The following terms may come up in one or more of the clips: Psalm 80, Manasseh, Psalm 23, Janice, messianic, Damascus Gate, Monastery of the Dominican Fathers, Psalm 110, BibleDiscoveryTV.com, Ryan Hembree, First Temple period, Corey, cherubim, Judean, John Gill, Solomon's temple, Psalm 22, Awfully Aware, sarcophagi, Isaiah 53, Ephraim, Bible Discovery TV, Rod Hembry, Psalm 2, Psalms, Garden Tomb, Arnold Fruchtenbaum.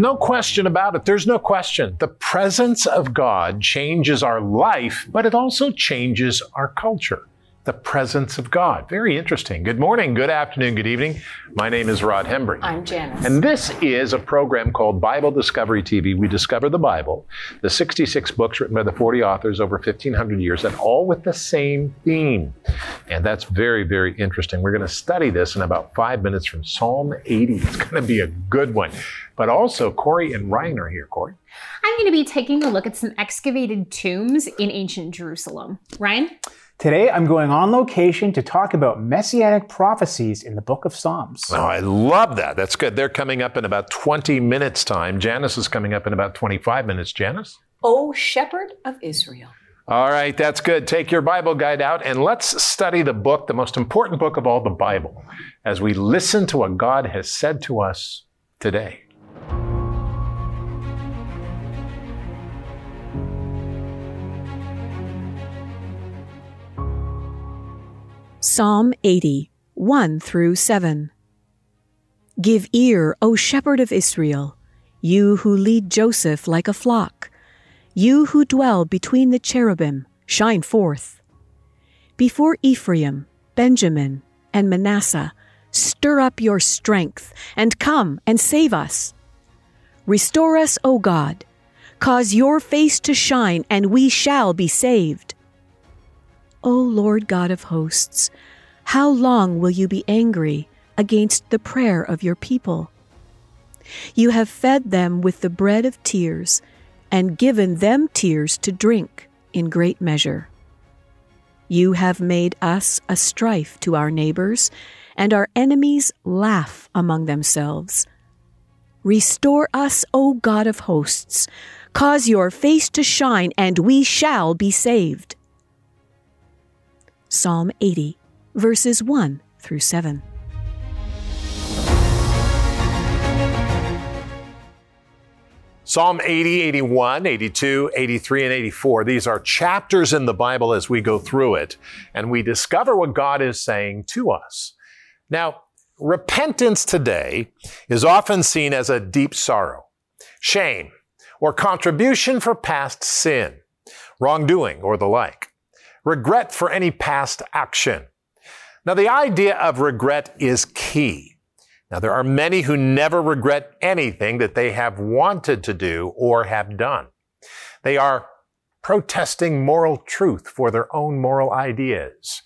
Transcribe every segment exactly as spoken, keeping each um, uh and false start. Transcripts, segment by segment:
No question about it. There's no question. The presence of God changes our life, but it also changes our culture. The presence of God. Very interesting. Good morning, good afternoon, good evening. My name is Rod Hembry. I'm Janice. And this is a program called Bible Discovery T V. We discover the Bible, the sixty-six books written by the forty authors over fifteen hundred years, and all with the same theme. And that's very, very interesting. We're going to study this in about five minutes from Psalm eighty. It's going to be a good one. But also, Corey and Ryan are here. Corey? I'm going to be taking a look at some excavated tombs in ancient Jerusalem. Ryan? Today, I'm going on location to talk about messianic prophecies in the book of Psalms. Oh, I love that. That's good. They're coming up in about twenty minutes time. Janice is coming up in about twenty-five minutes. Janice? O Shepherd of Israel. All right, that's good. Take your Bible guide out and let's study the book, the most important book of all the Bible, as we listen to what God has said to us today. Psalm eighty, one through seven. Give ear, O Shepherd of Israel, you who lead Joseph like a flock, you who dwell between the cherubim, shine forth. Before Ephraim, Benjamin, and Manasseh, stir up your strength, and come and save us. Restore us, O God, cause your face to shine, and we shall be saved. O Lord God of hosts, how long will you be angry against the prayer of your people? You have fed them with the bread of tears and given them tears to drink in great measure. You have made us a strife to our neighbors, and our enemies laugh among themselves. Restore us, O God of hosts, cause your face to shine, and we shall be saved. Psalm eighty, verses one through seven. Psalm eighty, eighty-one, eighty-two, eighty-three, and eighty-four. These are chapters in the Bible as we go through it, and we discover what God is saying to us. Now, repentance today is often seen as a deep sorrow, shame, or contribution for past sin, wrongdoing, or the like. Regret for any past action. Now, the idea of regret is key. Now, there are many who never regret anything that they have wanted to do or have done. They are protesting moral truth for their own moral ideas,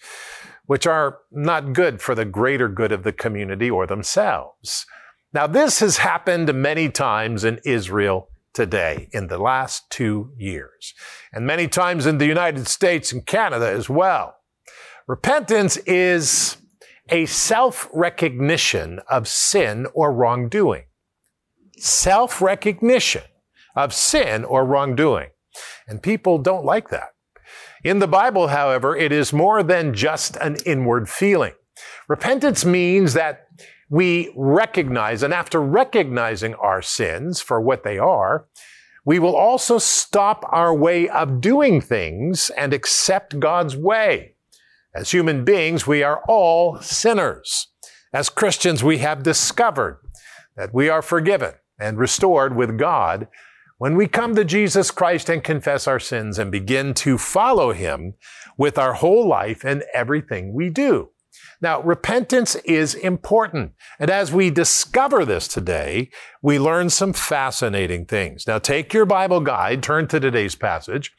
which are not good for the greater good of the community or themselves. Now, this has happened many times in Israel today in the last two years, and many times in the United States and Canada as well. Repentance is a self-recognition of sin or wrongdoing. Self-recognition of sin or wrongdoing. And people don't like that. In the Bible, however, it is more than just an inward feeling. Repentance means that we recognize, and after recognizing our sins for what they are, we will also stop our way of doing things and accept God's way. As human beings, we are all sinners. As Christians, we have discovered that we are forgiven and restored with God when we come to Jesus Christ and confess our sins and begin to follow Him with our whole life and everything we do. Now, repentance is important, and as we discover this today, we learn some fascinating things. Now, take your Bible guide, turn to today's passage.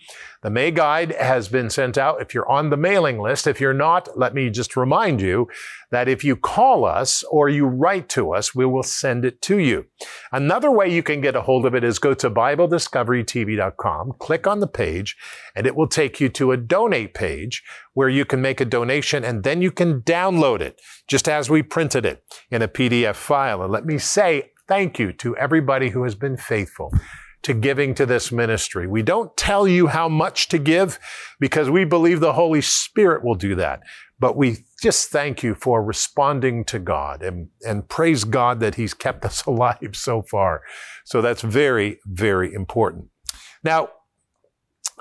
The May Guide has been sent out if you're on the mailing list. If you're not, let me just remind you that if you call us or you write to us, we will send it to you. Another way you can get a hold of it is go to Bible Discovery T V dot com, click on the page, and it will take you to a donate page where you can make a donation and then you can download it just as we printed it in a P D F file. And let me say thank you to everybody who has been faithful to giving to this ministry. We don't tell you how much to give because we believe the Holy Spirit will do that. But we just thank you for responding to God and, and praise God that He's kept us alive so far. So that's very, very important. Now,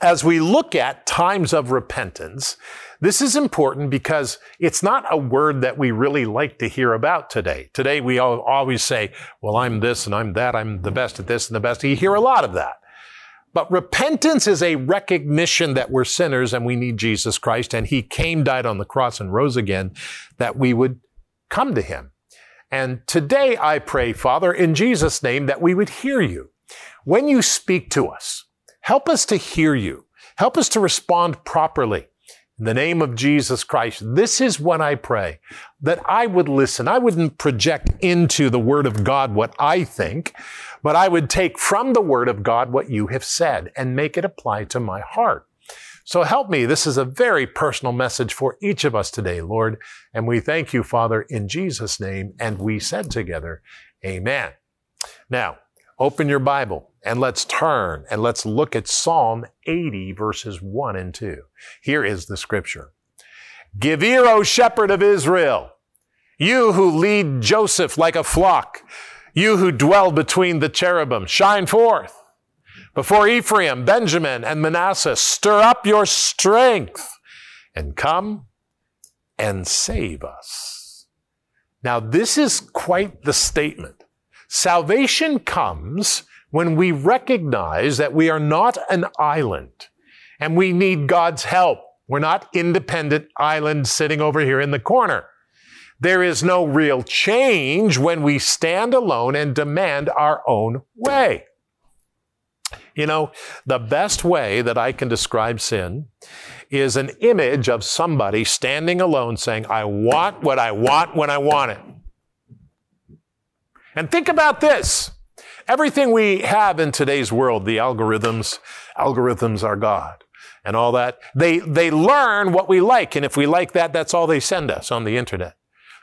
as we look at times of repentance, this is important because it's not a word that we really like to hear about today. Today, we all, always say, well, I'm this and I'm that, I'm the best at this and the best. You hear a lot of that. But repentance is a recognition that we're sinners and we need Jesus Christ, and He came, died on the cross, and rose again, that we would come to Him. And today I pray, Father, in Jesus' name, that we would hear You. When You speak to us, help us to hear You. Help us to respond properly. In the name of Jesus Christ, this is what I pray, that I would listen. I wouldn't project into the Word of God what I think, but I would take from the Word of God what You have said and make it apply to my heart. So help me. This is a very personal message for each of us today, Lord. And we thank You, Father, in Jesus' name. And we said together, amen. Now, open your Bible and let's turn and let's look at Psalm eighty, verses one and two. Here is the scripture. Give ear, O shepherd of Israel, you who lead Joseph like a flock, you who dwell between the cherubim, shine forth. Before Ephraim, Benjamin, and Manasseh, stir up Your strength and come and save us. Now, this is quite the statement. Salvation comes when we recognize that we are not an island and we need God's help. We're not independent island sitting over here in the corner. There is no real change when we stand alone and demand our own way. You know, the best way that I can describe sin is an image of somebody standing alone saying, I want what I want when I want it. And think about this. Everything we have in today's world, the algorithms, algorithms are God and all that. They, they learn what we like. And if we like that, that's all they send us on the internet.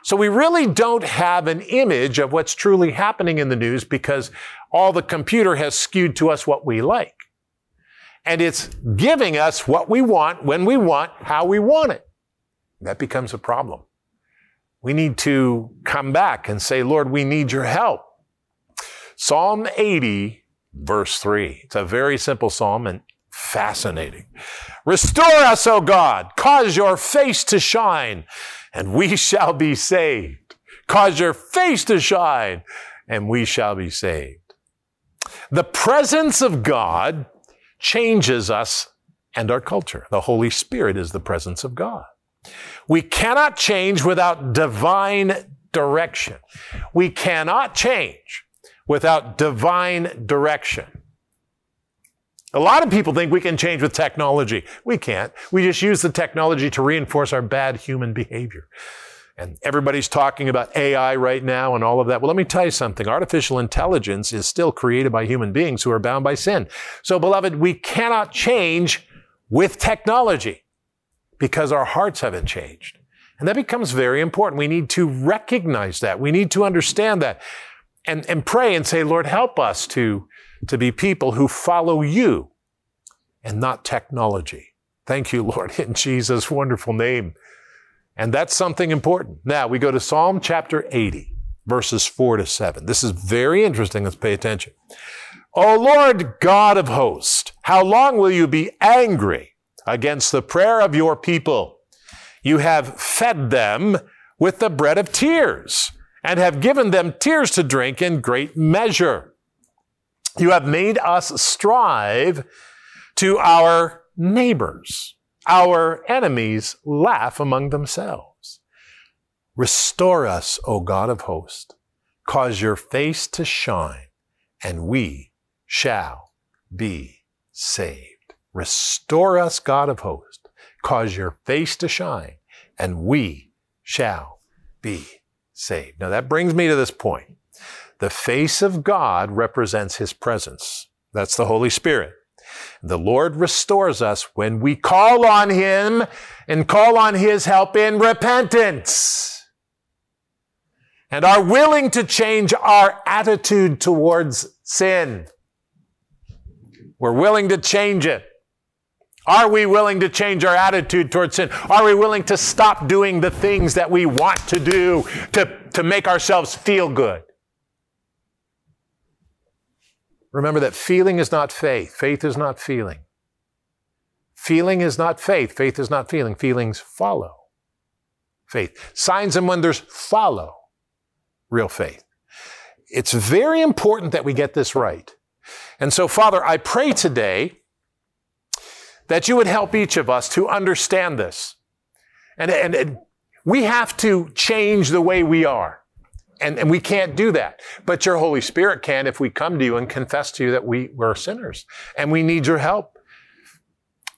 So we really don't have an image of what's truly happening in the news because all the computer has skewed to us what we like. And it's giving us what we want, when we want, how we want it. That becomes a problem. We need to come back and say, Lord, we need Your help. Psalm eighty, verse three. It's a very simple psalm and fascinating. Restore us, O God. Cause Your face to shine, and we shall be saved. Cause Your face to shine, and we shall be saved. The presence of God changes us and our culture. The Holy Spirit is the presence of God. We cannot change without divine direction. We cannot change without divine direction. A lot of people think we can change with technology. We can't. We just use the technology to reinforce our bad human behavior. And everybody's talking about A I right now and all of that. Well, let me tell you something. Artificial intelligence is still created by human beings who are bound by sin. So, beloved, we cannot change with technology because our hearts haven't changed. And that becomes very important. We need to recognize that. We need to understand that and, and pray and say, Lord, help us to to be people who follow You and not technology. Thank You, Lord, in Jesus' wonderful name. And that's something important. Now we go to Psalm chapter eighty, verses four to seven. This is very interesting. Let's pay attention. O Lord God of hosts, how long will You be angry against the prayer of Your people? You have fed them with the bread of tears and have given them tears to drink in great measure. You have made us strive to our neighbors. Our enemies laugh among themselves. Restore us, O God of hosts. Cause Your face to shine, and we shall be saved. Restore us, God of hosts. Cause Your face to shine, and we shall be saved. Now that brings me to this point. The face of God represents His presence. That's the Holy Spirit. The Lord restores us when we call on Him and call on His help in repentance and are willing to change our attitude towards sin. We're willing to change it. Are we willing to change our attitude towards sin? Are we willing to stop doing the things that we want to do to, to make ourselves feel good? Remember that feeling is not faith. Faith is not feeling. Feeling is not faith. Faith is not feeling. Feelings follow faith. Signs and wonders follow real faith. It's very important that we get this right. And so, Father, I pray today that you would help each of us to understand this. And, and, and we have to change the way we are. And, and we can't do that. But your Holy Spirit can if we come to you and confess to you that we were sinners. And we need your help.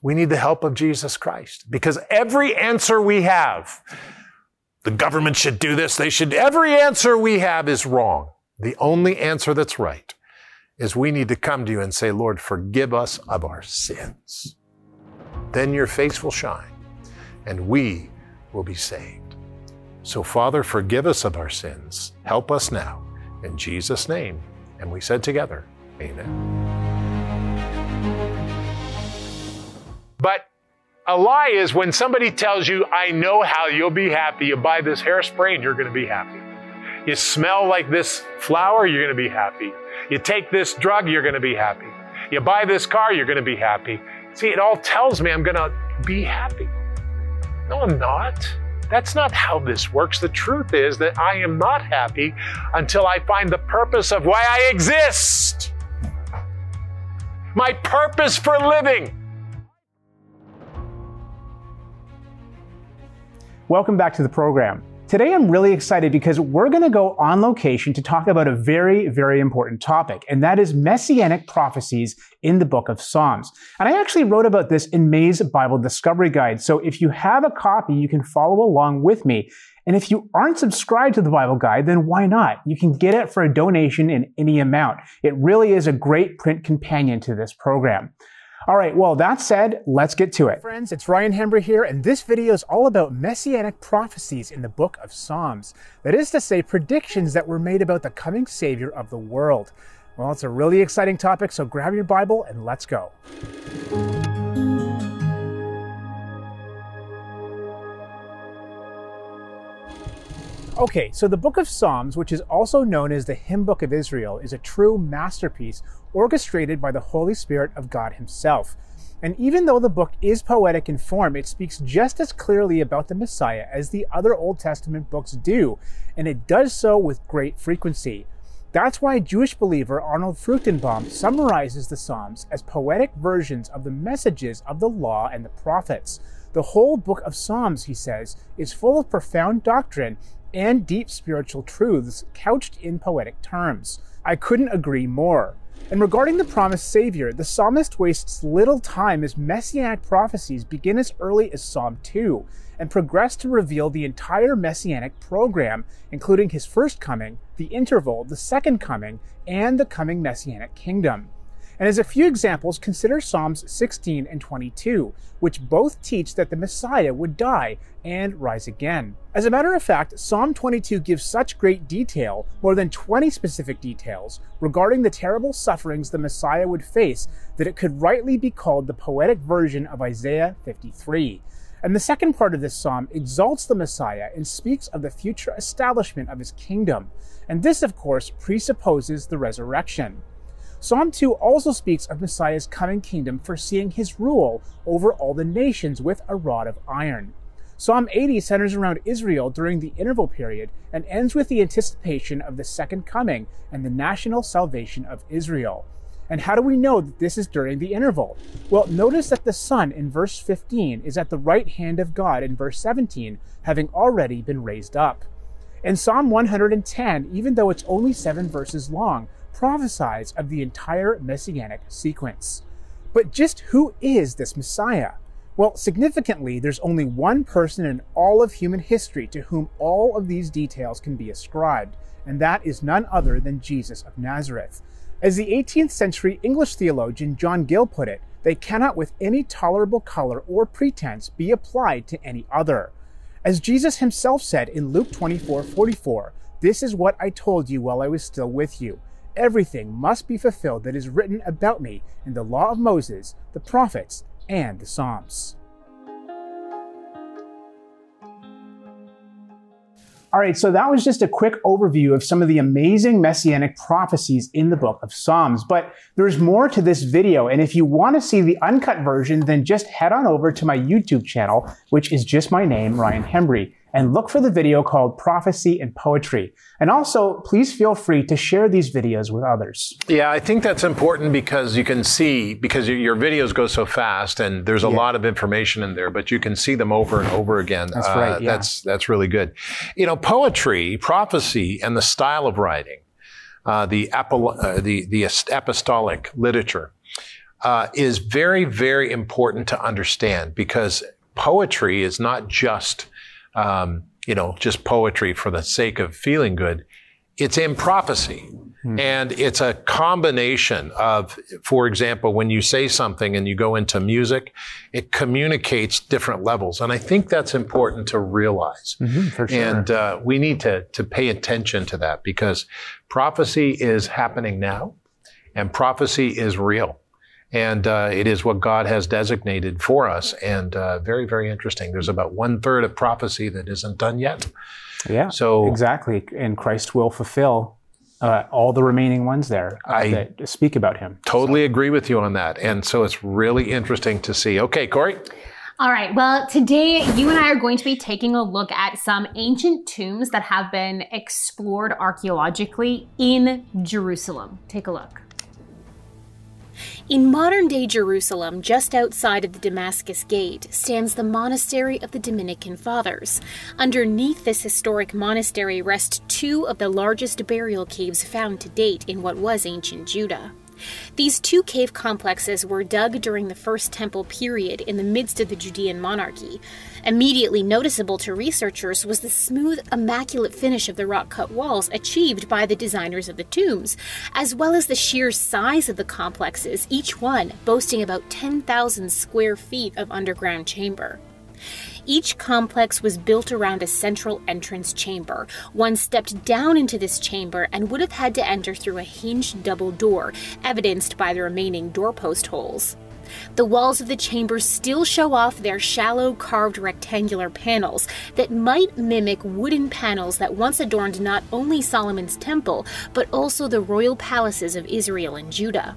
We need the help of Jesus Christ. Because every answer we have, the government should do this, they should, every answer we have is wrong. The only answer that's right is we need to come to you and say, Lord, forgive us of our sins. Then your face will shine and we will be saved. So, Father, forgive us of our sins. Help us now in Jesus' name. And we said together, amen. But a lie is when somebody tells you, I know how you'll be happy. You buy this hairspray and you're going to be happy. You smell like this flower, you're going to be happy. You take this drug, you're going to be happy. You buy this car, you're going to be happy. See, it all tells me I'm going to be happy. No, I'm not. That's not how this works. The truth is that I am not happy until I find the purpose of why I exist. My purpose for living. Welcome back to the program. Today, I'm really excited because we're going to go on location to talk about a very, very important topic, and that is messianic prophecies in the book of Psalms. And I actually wrote about this in May's Bible Discovery Guide. So if you have a copy, you can follow along with me. And if you aren't subscribed to the Bible Guide, then why not? You can get it for a donation in any amount. It really is a great print companion to this program. All right, well, that said, let's get to it. Friends, it's Ryan Hembree here, and this video is all about messianic prophecies in the book of Psalms. That is to say, predictions that were made about the coming Savior of the world. Well, it's a really exciting topic, so grab your Bible and let's go. Okay, so the book of Psalms, which is also known as the Hymn Book of Israel, is a true masterpiece orchestrated by the Holy Spirit of God himself. And even though the book is poetic in form, it speaks just as clearly about the Messiah as the other Old Testament books do, and it does so with great frequency. That's why Jewish believer Arnold Fruchtenbaum summarizes the Psalms as poetic versions of the messages of the law and the prophets. The whole book of Psalms, he says, is full of profound doctrine and deep spiritual truths couched in poetic terms. I couldn't agree more. And regarding the promised Savior, the psalmist wastes little time as messianic prophecies begin as early as Psalm two and progress to reveal the entire messianic program, including his first coming, the interval, the second coming, and the coming messianic kingdom. And as a few examples, consider Psalms sixteen and twenty-two, which both teach that the Messiah would die and rise again. As a matter of fact, Psalm twenty-two gives such great detail, more than twenty specific details, regarding the terrible sufferings the Messiah would face, that it could rightly be called the poetic version of Isaiah fifty-three. And the second part of this psalm exalts the Messiah and speaks of the future establishment of his kingdom. And this, of course, presupposes the resurrection. Psalm two also speaks of Messiah's coming kingdom foreseeing his rule over all the nations with a rod of iron. Psalm eighty centers around Israel during the interval period and ends with the anticipation of the second coming and the national salvation of Israel. And how do we know that this is during the interval? Well, notice that the Son in verse fifteen is at the right hand of God in verse seventeen, having already been raised up. And Psalm one hundred ten, even though it's only seven verses long, prophesies of the entire messianic sequence. But just who is this Messiah? Well, significantly, there's only one person in all of human history to whom all of these details can be ascribed, and that is none other than Jesus of Nazareth. As the eighteenth century English theologian John Gill put it, they cannot with any tolerable color or pretense be applied to any other. As Jesus himself said in Luke twenty-four forty-four, "This is what I told you while I was still with you. Everything must be fulfilled that is written about me in the law of Moses, the prophets, and the Psalms." All right, so that was just a quick overview of some of the amazing messianic prophecies in the book of Psalms, but there's more to this video, and if you want to see the uncut version, then just head on over to my YouTube channel, which is just my name, Ryan Hembree, and look for the video called Prophecy and Poetry. And also, please feel free to share these videos with others. Yeah, I think that's important because you can see, because your videos go so fast and there's a yeah. lot of information in there, but you can see them over and over again. That's uh, right, yeah. That's, that's really good. You know, poetry, prophecy, and the style of writing, uh, the, apo- uh, the, the apostolic literature, uh, is very, very important to understand because poetry is not just Um, you know, just poetry for the sake of feeling good. It's in prophecy. Mm. And it's a combination of, for example, when you say something and you go into music, it communicates different levels. And I think that's important to realize. Mm-hmm, for sure. And uh, we need to, to pay attention to that because prophecy is happening now and prophecy is real. And uh, it is what God has designated for us. And uh, very, very interesting. There's about one third of prophecy that isn't done yet. Yeah, so exactly. And Christ will fulfill uh, all the remaining ones there I that speak about him. Totally so. agree with you on that. And so it's really interesting to see. Okay, Corey. All right, well, today you and I are going to be taking a look at some ancient tombs that have been explored archaeologically in Jerusalem. Take a look. In modern-day Jerusalem, just outside of the Damascus Gate, stands the Monastery of the Dominican Fathers. Underneath this historic monastery rest two of the largest burial caves found to date in what was ancient Judah. These two cave complexes were dug during the First Temple period in the midst of the Judean monarchy. Immediately noticeable to researchers was the smooth, immaculate finish of the rock-cut walls achieved by the designers of the tombs, as well as the sheer size of the complexes, each one boasting about ten thousand square feet of underground chamber. Each complex was built around a central entrance chamber. One stepped down into this chamber and would have had to enter through a hinged double door, evidenced by the remaining doorpost holes. The walls of the chamber still show off their shallow, carved rectangular panels that might mimic wooden panels that once adorned not only Solomon's temple, but also the royal palaces of Israel and Judah.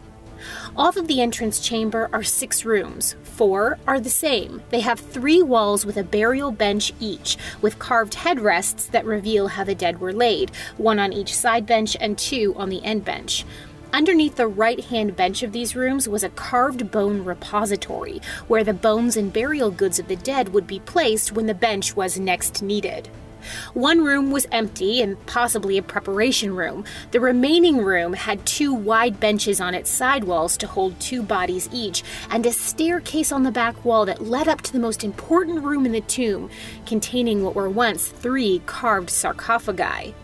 Off of the entrance chamber are six rooms. Four are the same. They have three walls with a burial bench each, with carved headrests that reveal how the dead were laid, one on each side bench and two on the end bench. Underneath the right-hand bench of these rooms was a carved bone repository, where the bones and burial goods of the dead would be placed when the bench was next needed. One room was empty and possibly a preparation room. The remaining room had two wide benches on its side walls to hold two bodies each, and a staircase on the back wall that led up to the most important room in the tomb, containing what were once three carved sarcophagi.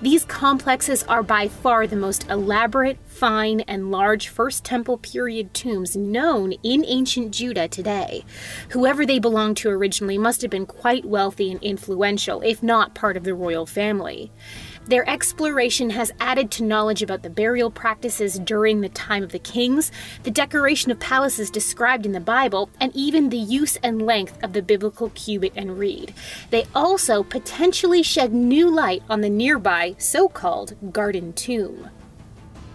These complexes are by far the most elaborate, fine, and large First Temple period tombs known in ancient Judah today. Whoever they belonged to originally must have been quite wealthy and influential, if not part of the royal family. Their exploration has added to knowledge about the burial practices during the time of the kings, the decoration of palaces described in the Bible, and even the use and length of the biblical cubit and reed. They also potentially shed new light on the nearby so-called Garden Tomb.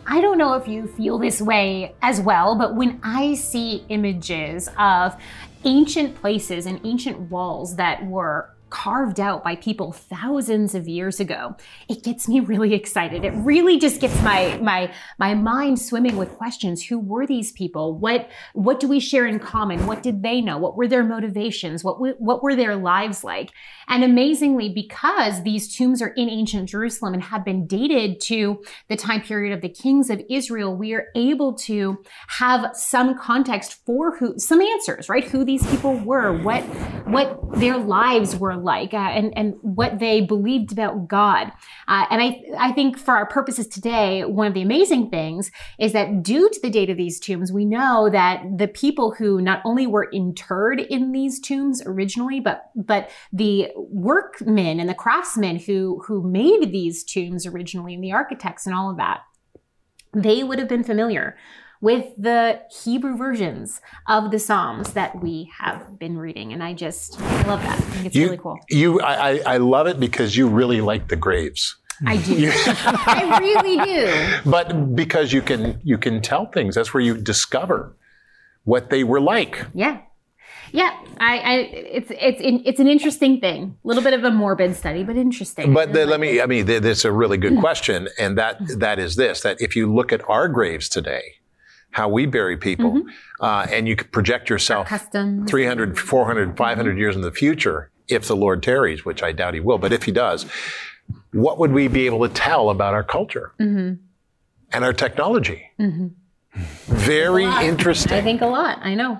I don't know if you feel this way as well, but when I see images of ancient places and ancient walls that were carved out by people thousands of years ago, it gets me really excited. It really just gets my my my mind swimming with questions. Who were these people? What what do we share in common? What did they know? What were their motivations? What w- what were their lives like? And amazingly, because these tombs are in ancient Jerusalem and have been dated to the time period of the kings of Israel, we are able to have some context for who, some answers, right? Who these people were, what what their lives were like, uh, and, and what they believed about God. Uh, and I, I think for our purposes today, one of the amazing things is that due to the date of these tombs, we know that the people who not only were interred in these tombs originally, but, but the workmen and the craftsmen who, who made these tombs originally, and the architects and all of that, they would have been familiar with the Hebrew versions of the Psalms that we have been reading. And I just love that. I think it's you, really cool. You, I, I love it because you really like the graves. I do. I really do. But because you can, you can tell things. That's where you discover what they were like. Yeah. Yeah, I, I it's it's in, it's an interesting thing. A little bit of a morbid study, but interesting. But the, let me, I mean, that's a really good question, and that that is this: that if you look at our graves today, how we bury people, mm-hmm. uh, and you could project yourself three hundred, four hundred, five hundred mm-hmm. years in the future, if the Lord tarries, which I doubt He will, but if He does, what would we be able to tell about our culture mm-hmm. and our technology? Mm-hmm. Very interesting. I think a lot. I know.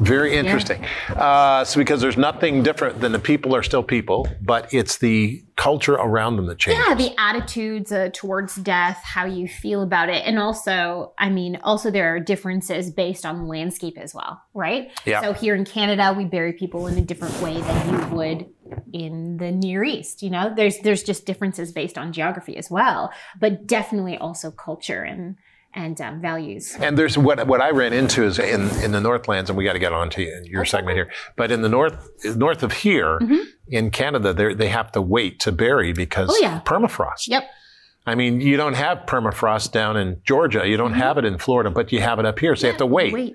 Very interesting. Yeah. Uh, so because there's nothing different than the people are still people, but it's the culture around them that changes. Yeah, the attitudes uh, towards death, how you feel about it. And also, I mean, also there are differences based on landscape as well, right? Yeah. So here in Canada, we bury people in a different way than you would in the Near East. You know, there's there's just differences based on geography as well, but definitely also culture and and um, values. And there's what what I ran into is in, in the Northlands, and we got to get on to your okay. segment here, but in the north north of here, mm-hmm. in Canada, they have to wait to bury because oh, yeah. permafrost. Yep. I mean, you don't have permafrost down in Georgia. You don't mm-hmm. have it in Florida, but you have it up here, so yeah, you have to wait. wait.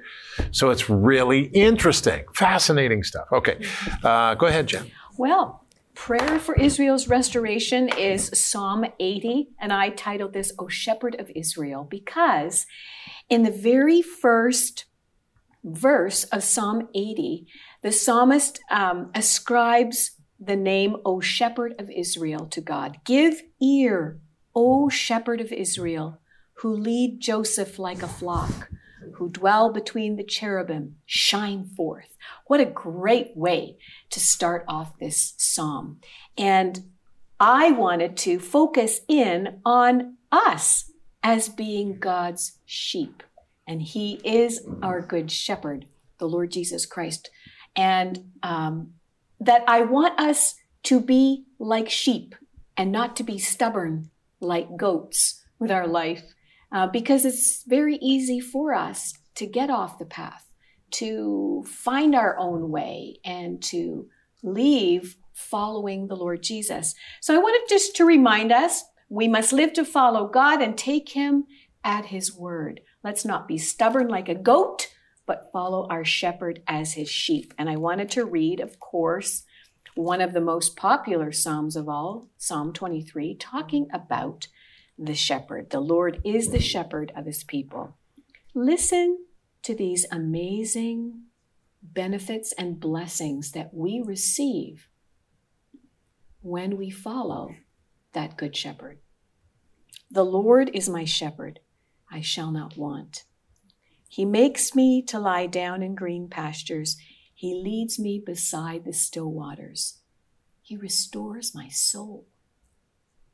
So it's really interesting, fascinating stuff. Okay, uh, go ahead, Jen. Well, prayer for Israel's restoration is Psalm eighty, and I titled this, O Shepherd of Israel, because in the very first verse of Psalm eighty, the psalmist um, ascribes the name, O Shepherd of Israel, to God. Give ear, O Shepherd of Israel, who lead Joseph like a flock, who dwell between the cherubim, shine forth. What a great way to start off this psalm. And I wanted to focus in on us as being God's sheep. And He is our good shepherd, the Lord Jesus Christ. And um, that I want us to be like sheep and not to be stubborn like goats with our life. Uh, because it's very easy for us to get off the path, to find our own way, and to leave following the Lord Jesus. So I wanted just to remind us, we must live to follow God and take Him at His word. Let's not be stubborn like a goat, but follow our shepherd as His sheep. And I wanted to read, of course, one of the most popular Psalms of all, Psalm twenty-three, talking about the shepherd. The Lord is the shepherd of His people. Listen to these amazing benefits and blessings that we receive when we follow that good shepherd. The Lord is my shepherd. I shall not want. He makes me to lie down in green pastures. He leads me beside the still waters. He restores my soul.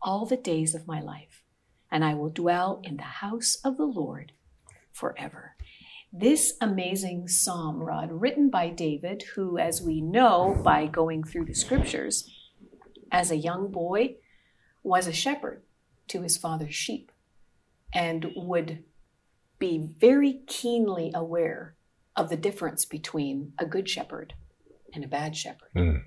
all the days of my life, and I will dwell in the house of the Lord forever. This amazing psalm, Rod, written by David, who, as we know by going through the scriptures, as a young boy, was a shepherd to his father's sheep and would be very keenly aware of the difference between a good shepherd and a bad shepherd. Mm.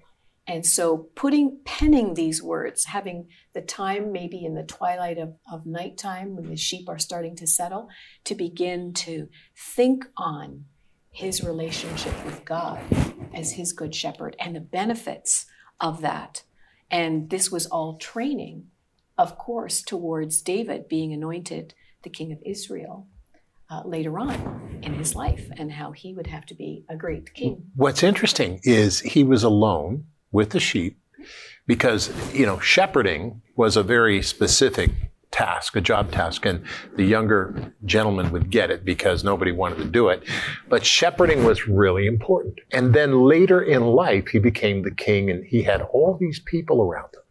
And so putting, penning these words, having the time maybe in the twilight of, of nighttime when the sheep are starting to settle, to begin to think on his relationship with God as His good shepherd and the benefits of that. And this was all training, of course, towards David being anointed the king of Israel uh, later on in his life, and how he would have to be a great king. What's interesting is he was alone with the sheep, because, you know, shepherding was a very specific task, a job task, and the younger gentleman would get it because nobody wanted to do it. But shepherding was really important. And then later in life, he became the king, and he had all these people around him.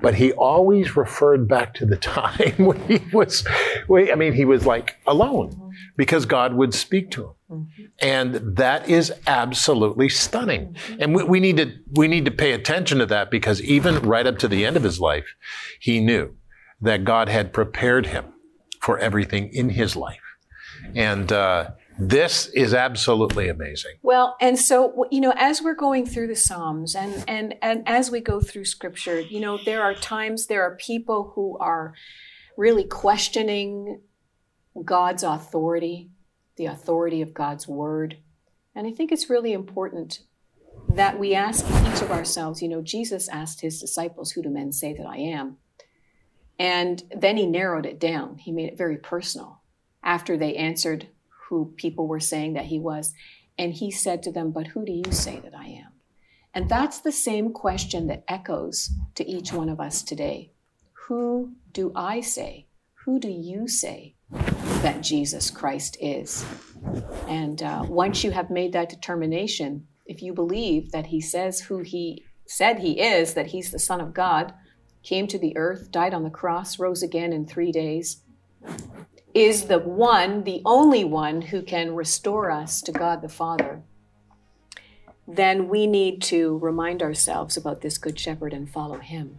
But he always referred back to the time when he was, I mean, he was like alone because God would speak to him. Mm-hmm. And that is absolutely stunning. Mm-hmm. And we, we need to, we need to pay attention to that, because even right up to the end of his life, he knew that God had prepared him for everything in his life. And, uh, this is absolutely amazing. Well, and so, you know, as we're going through the Psalms and, and, and as we go through Scripture, you know, there are times there are people who are really questioning God's authority, the authority of God's Word. And I think it's really important that we ask each of ourselves, you know, Jesus asked his disciples, "Who do men say that I am?" And then he narrowed it down. He made it very personal after they answered who people were saying that he was. And he said to them, "But who do you say that I am?" And that's the same question that echoes to each one of us today. Who do I say? Who do you say that Jesus Christ is? And uh, once you have made that determination, if you believe that he says who he said he is, that he's the Son of God, came to the earth, died on the cross, rose again in three days, is the one, the only one who can restore us to God the Father, then we need to remind ourselves about this Good Shepherd and follow him.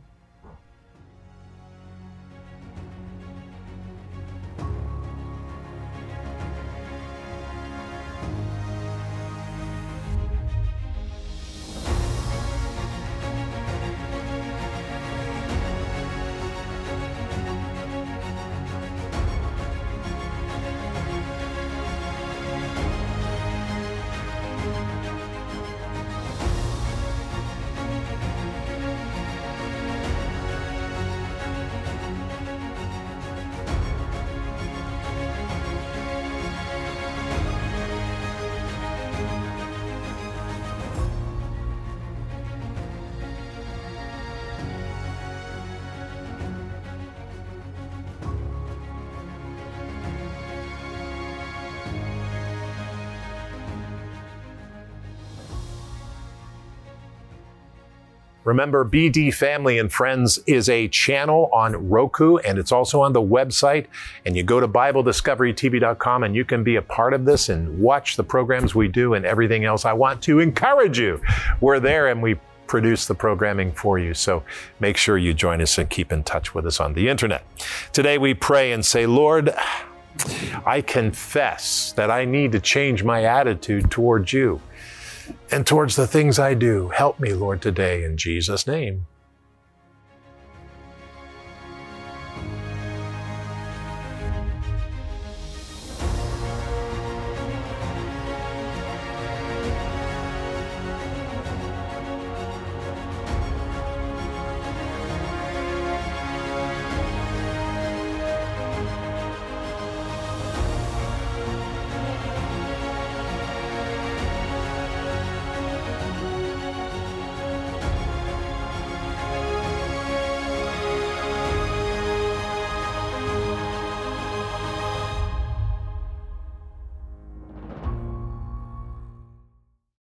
Remember, B D Family and Friends is a channel on Roku, and it's also on the website. And you go to Bible Discovery T V dot com, and you can be a part of this and watch the programs we do and everything else. I want to encourage you. We're there, and we produce the programming for you. So make sure you join us and keep in touch with us on the internet. Today we pray and say, Lord, I confess that I need to change my attitude towards you and towards the things I do. Help me, Lord, today in Jesus' name.